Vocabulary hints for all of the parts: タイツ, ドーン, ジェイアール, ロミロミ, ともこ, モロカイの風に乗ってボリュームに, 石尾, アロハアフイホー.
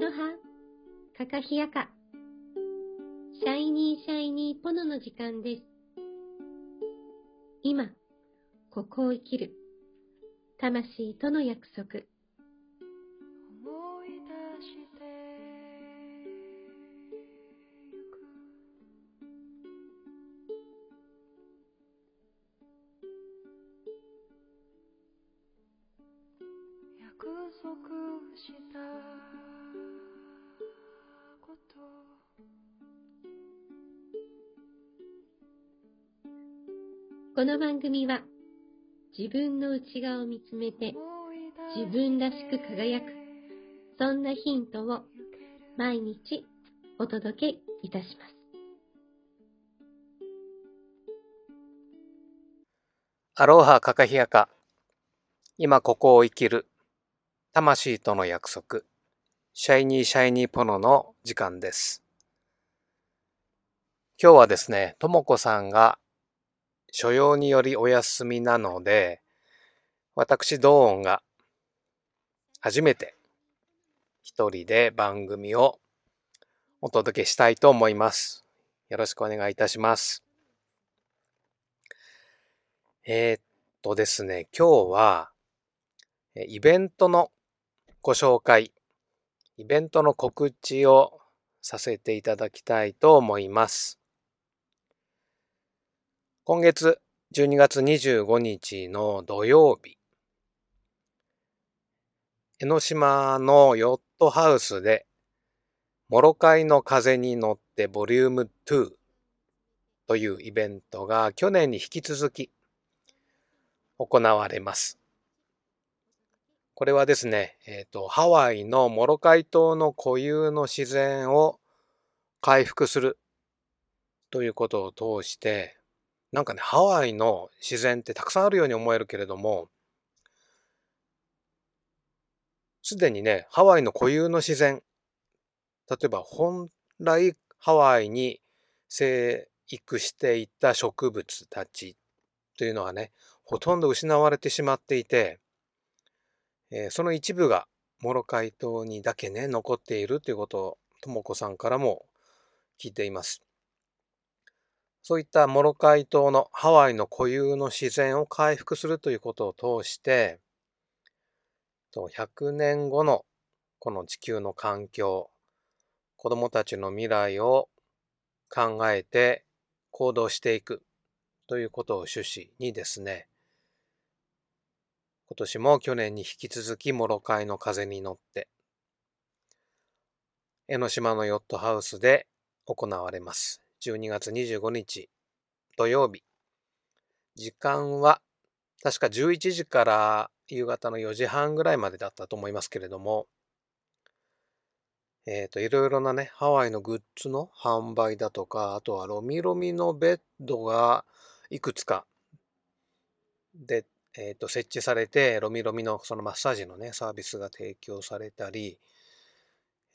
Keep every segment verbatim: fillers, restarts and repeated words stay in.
アロハカカヒヤカシャイニーシャイニーポノの時間です。今、ここを生きる魂との約束。この番組は自分の内側を見つめて自分らしく輝く、そんなヒントを毎日お届けいたします。アロハカカヒヤカ今ここを生きる魂との約束シャイニーシャイニーポノの時間です。今日はですね、ともこさんが所用によりお休みなので、私ドーンが初めて一人で番組をお届けしたいと思います。よろしくお願いいたします。えー、っとですね、今日はイベントのご紹介、イベントの告知をさせていただきたいと思います。今月じゅうにがつにじゅうごにちの土曜日、江ノ島のヨットハウスでモロカイの風に乗ってボリュームにというイベントが去年に引き続き行われます。これはですね、えーと、ハワイのモロカイ島の固有の自然を回復するということを通して、なんかね、ハワイの自然ってたくさんあるように思えるけれども、すでにね、ハワイの固有の自然、例えば本来ハワイに生育していた植物たちというのはね、ほとんど失われてしまっていて、えー、その一部がモロカイ島にだけね、残っているということをともこさんからも聞いています。そういったモロカイ島のハワイの固有の自然を回復するということを通して、ひゃくねんごのこの地球の環境、子どもたちの未来を考えて行動していくということを趣旨にですね、今年も去年に引き続きモロカイの風に乗って、江ノ島のヨットハウスで行われます。じゅうにがつにじゅうごにち土曜日、時間は確かじゅういちじから夕方のよじはんぐらいまでだったと思いますけれども、えっといろいろなね、ハワイのグッズの販売だとか、あとはロミロミのベッドがいくつかで、えっと設置されて、ロミロミのそのマッサージのねサービスが提供されたり、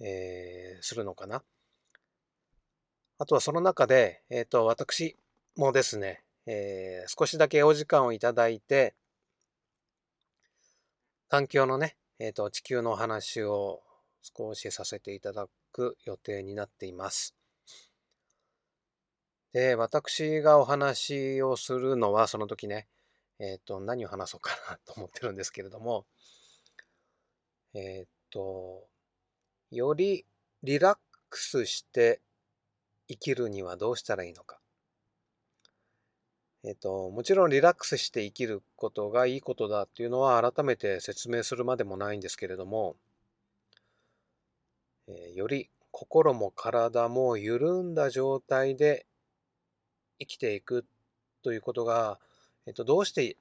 えー、するのかな。あとはその中で、えっと、私もですね、えー、少しだけお時間をいただいて、環境のね、えっと、地球のお話を少しさせていただく予定になっています。で、私がお話をするのは、その時ね、えっと、何を話そうかなと思ってるんですけれども、えっと、よりリラックスして、生きるにはどうしたらいいのか。えっと、もちろんリラックスして生きることがいいことだっていうのは改めて説明するまでもないんですけれども、えー、より心も体も緩んだ状態で生きていくということが、えっと、どうして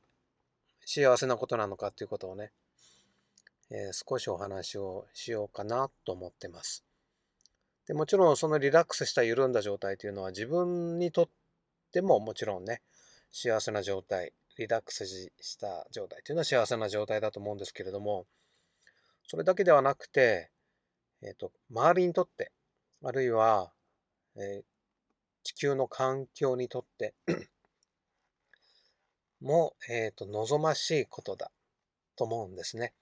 幸せなことなのかということをね、えー、少しお話をしようかなと思ってます。でもちろんそのリラックスした緩んだ状態というのは自分にとってももちろんね、幸せな状態、リラックスした状態というのは幸せな状態だと思うんですけれども、それだけではなくて、えっと、周りにとって、あるいは、えー、地球の環境にとっても、えっと、望ましいことだと思うんですね。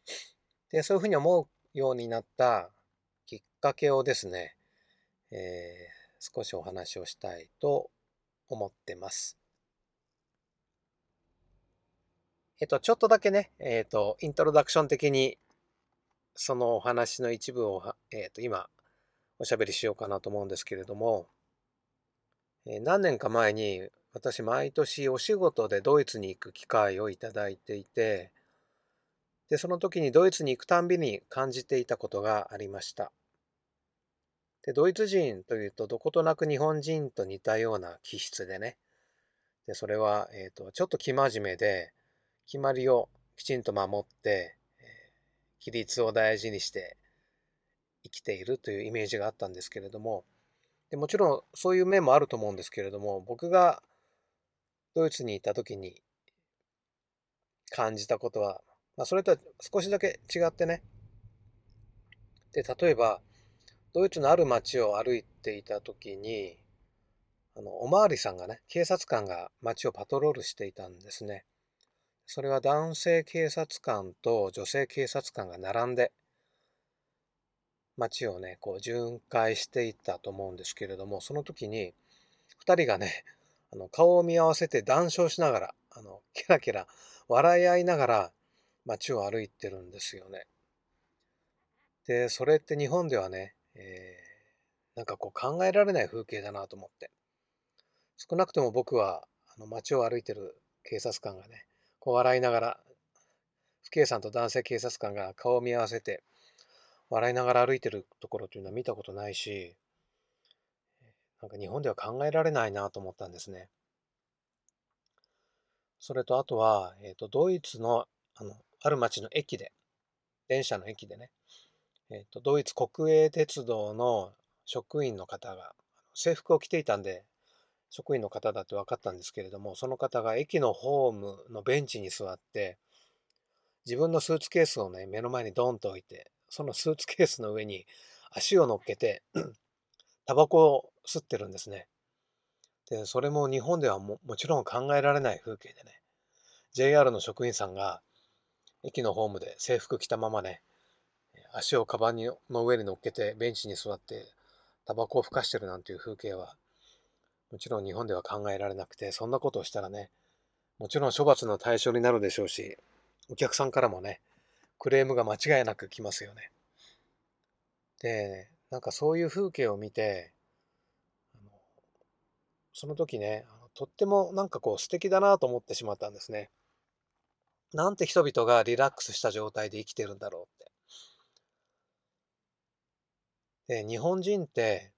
で、そういうふうに思うようになったきっかけをですね、えー、少しお話をしたいと思ってます。えっと、ちょっとだけね、えっと、イントロダクション的にそのお話の一部を、えっと、今おしゃべりしようかなと思うんですけれども、えー、何年か前に私毎年お仕事でドイツに行く機会をいただいていて、でその時にドイツに行くたんびに感じていたことがありました。でドイツ人というとどことなく日本人と似たような気質でね、でそれは、えー、とちょっと生真面目で決まりをきちんと守って、えー、規律を大事にして生きているというイメージがあったんですけれども、でもちろんそういう面もあると思うんですけれども、僕がドイツにいた時に感じたことは、まあ、それとは少しだけ違ってね。で、例えばドイツのある街を歩いていた時に、あのおまわりさんがね、警察官が街をパトロールしていたんですね。それは男性警察官と女性警察官が並んで街をね、こう巡回していったと思うんですけれども、その時にふたりがね、あの顔を見合わせて談笑しながら、あのケラケラ笑い合いながら街を歩いてるんですよね。でそれって日本ではね、えー、なんかこう考えられない風景だなと思って、少なくとも僕はあの街を歩いてる警察官がね、こう笑いながら、父兄さんと男性警察官が顔を見合わせて笑いながら歩いてるところというのは見たことないし、なんか日本では考えられないなと思ったんですね。それとあとは、えーと、ドイツの、あの、ある町の駅で、電車の駅でね、えーと、ドイツ国営鉄道の職員の方が、制服を着ていたんで、職員の方だって分かったんですけれども、その方が駅のホームのベンチに座って、自分のスーツケースをね、目の前にドンと置いて、そのスーツケースの上に足を乗っけて、タバコを吸ってるんですね。で、それも日本では も, もちろん考えられない風景でね、ジェイアール の職員さんが駅のホームで制服着たままね、足をカバンの上に乗っけてベンチに座ってタバコをふかしてるなんていう風景はもちろん日本では考えられなくて、そんなことをしたらね、もちろん処罰の対象になるでしょうし、お客さんからもね、クレームが間違いなく来ますよね。でなんかそういう風景を見て、その時ね、とってもなんかこう素敵だなと思ってしまったんですね。なんて人々がリラックスした状態で生きてるんだろうって。で、日本人って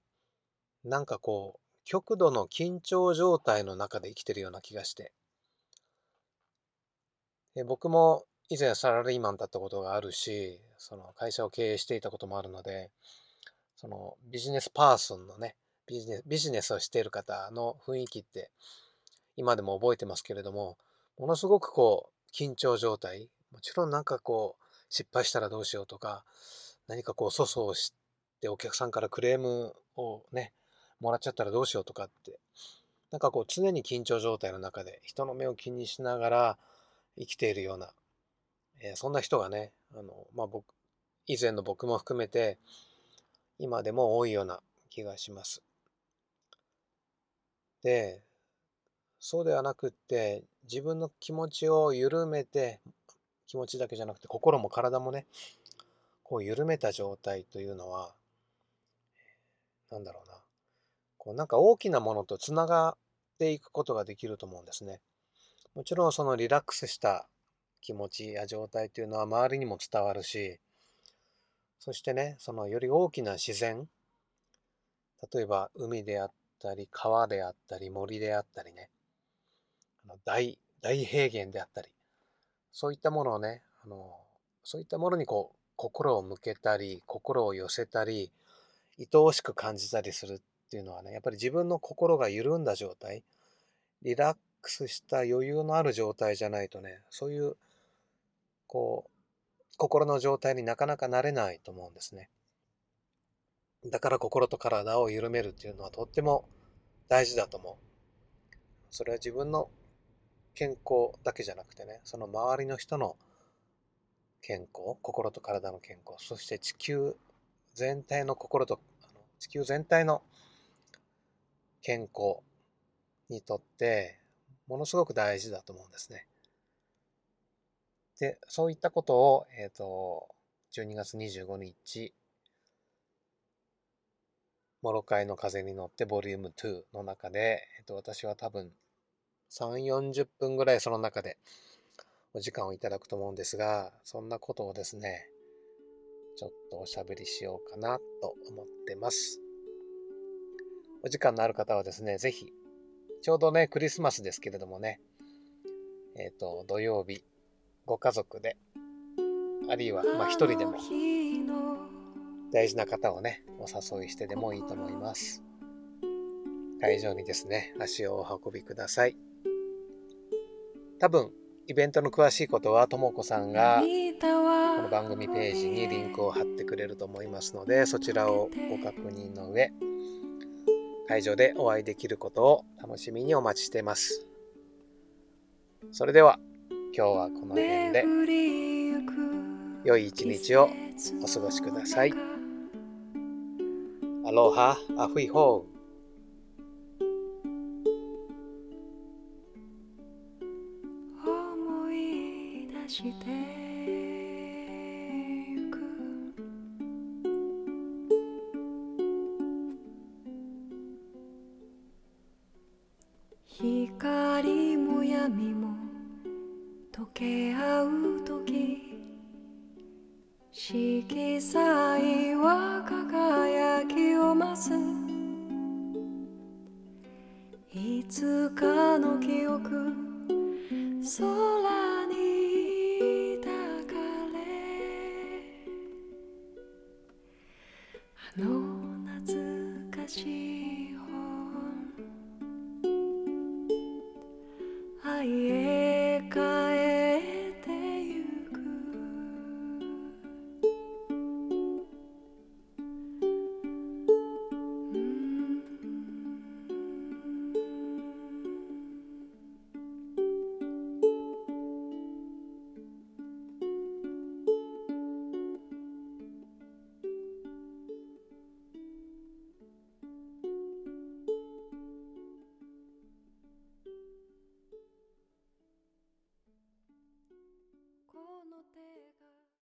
なんかこう極度の緊張状態の中で生きてるような気がして。で、僕も以前サラリーマンだったことがあるし、その会社を経営していたこともあるので、そのビジネスパーソンのね、ビジネス、ビジネスをしている方の雰囲気って今でも覚えてますけれども、ものすごくこう緊張状態、もちろんなんかこう失敗したらどうしようとか、何かこう粗相してお客さんからクレームをねもらっちゃったらどうしようとかって、なんかこう常に緊張状態の中で人の目を気にしながら生きているような、えー、そんな人がね、あのまあ僕以前の僕も含めて今でも多いような気がします。で、そうではなくって自分の気持ちを緩めて、気持ちだけじゃなくて心も体もね、こう緩めた状態というのは、なんだろうな、こうなんか大きなものとつながっていくことができると思うんですね。もちろんそのリラックスした気持ちや状態というのは周りにも伝わるし、そしてね、そのより大きな自然、例えば海であったり、川であったり、森であったりね、あの 大, 大平原であったり、そういったものをね、あのそういったものにこう心を向けたり、心を寄せたり、愛おしく感じたりするっていうのはね、やっぱり自分の心が緩んだ状態、リラックスした余裕のある状態じゃないとね、そういうこう心の状態になかなか慣れないと思うんですね。だから心と体を緩めるっていうのはとっても大事だと思う。それは自分の健康だけじゃなくてね、その周りの人の健康、心と体の健康、そして地球全体の心と地球全体の健康にとってものすごく大事だと思うんですね。で、そういったことを、えーと、じゅうにがつにじゅうごにちモロカイの風に乗ってボリュームにの中で、えーと、私は多分さんじゅう、よんじゅっぷんぐらいその中でお時間をいただくと思うんですが、そんなことをですね、ちょっとおしゃべりしようかなと思ってます。お時間のある方はですね、ぜひ、ちょうどね、クリスマスですけれどもね、えっと、土曜日、ご家族で、あるいは、まあ、一人でも、大事な方をね、お誘いしてでもいいと思います。会場にですね、足をお運びください。多分、イベントの詳しいことはともこさんがこの番組ページにリンクを貼ってくれると思いますので、そちらをご確認の上、会場でお会いできることを楽しみにお待ちしています。それでは今日はこの辺で、良い一日をお過ごしください。アロハアフイホー。してゆく光も闇も溶け合うとき、色彩は輝きを増す。いつかの記憶空にNo